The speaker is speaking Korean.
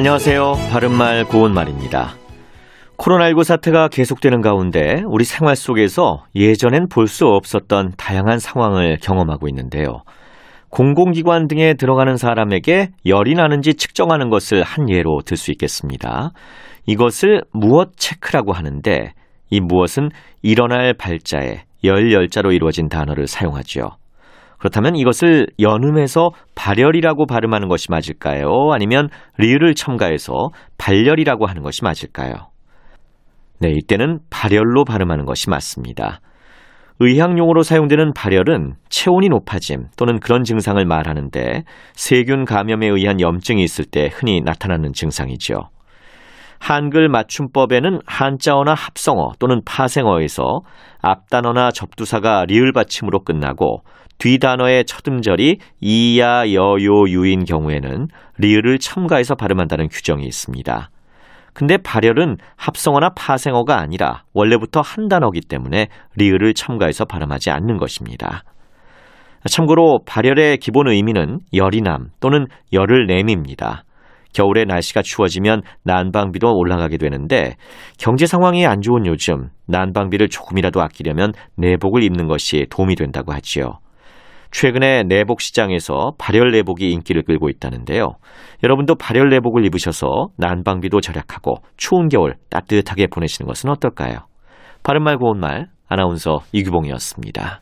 안녕하세요. 바른말 고운말입니다. 코로나19 사태가 계속되는 가운데 우리 생활 속에서 예전엔 볼 수 없었던 다양한 상황을 경험하고 있는데요. 공공기관 등에 들어가는 사람에게 열이 나는지 측정하는 것을 한 예로 들 수 있겠습니다. 이것을 무엇 체크라고 하는데 이 무엇은 일어날 발자에 열자로 이루어진 단어를 사용하죠. 그렇다면 이것을 연음해서 발열이라고 발음하는 것이 맞을까요? 아니면 리을 첨가해서 발열이라고 하는 것이 맞을까요? 네, 이때는 발열로 발음하는 것이 맞습니다. 의학용어로 사용되는 발열은 체온이 높아짐 또는 그런 증상을 말하는데 세균 감염에 의한 염증이 있을 때 흔히 나타나는 증상이죠. 한글 맞춤법에는 한자어나 합성어 또는 파생어에서 앞단어나 접두사가 리을 받침으로 끝나고 뒷단어의 첫 음절이 이야, 여, 요, 유인 경우에는 리을을 첨가해서 발음한다는 규정이 있습니다. 근데 발열은 합성어나 파생어가 아니라 원래부터 한 단어이기 때문에 리을을 첨가해서 발음하지 않는 것입니다. 참고로 발열의 기본 의미는 열이 남 또는 열을 내밉니다. 겨울에 날씨가 추워지면 난방비도 올라가게 되는데 경제 상황이 안 좋은 요즘 난방비를 조금이라도 아끼려면 내복을 입는 것이 도움이 된다고 하지요. 최근에 내복 시장에서 발열 내복이 인기를 끌고 있다는데요. 여러분도 발열 내복을 입으셔서 난방비도 절약하고 추운 겨울 따뜻하게 보내시는 것은 어떨까요? 바른말 고운말 아나운서 이규봉이었습니다.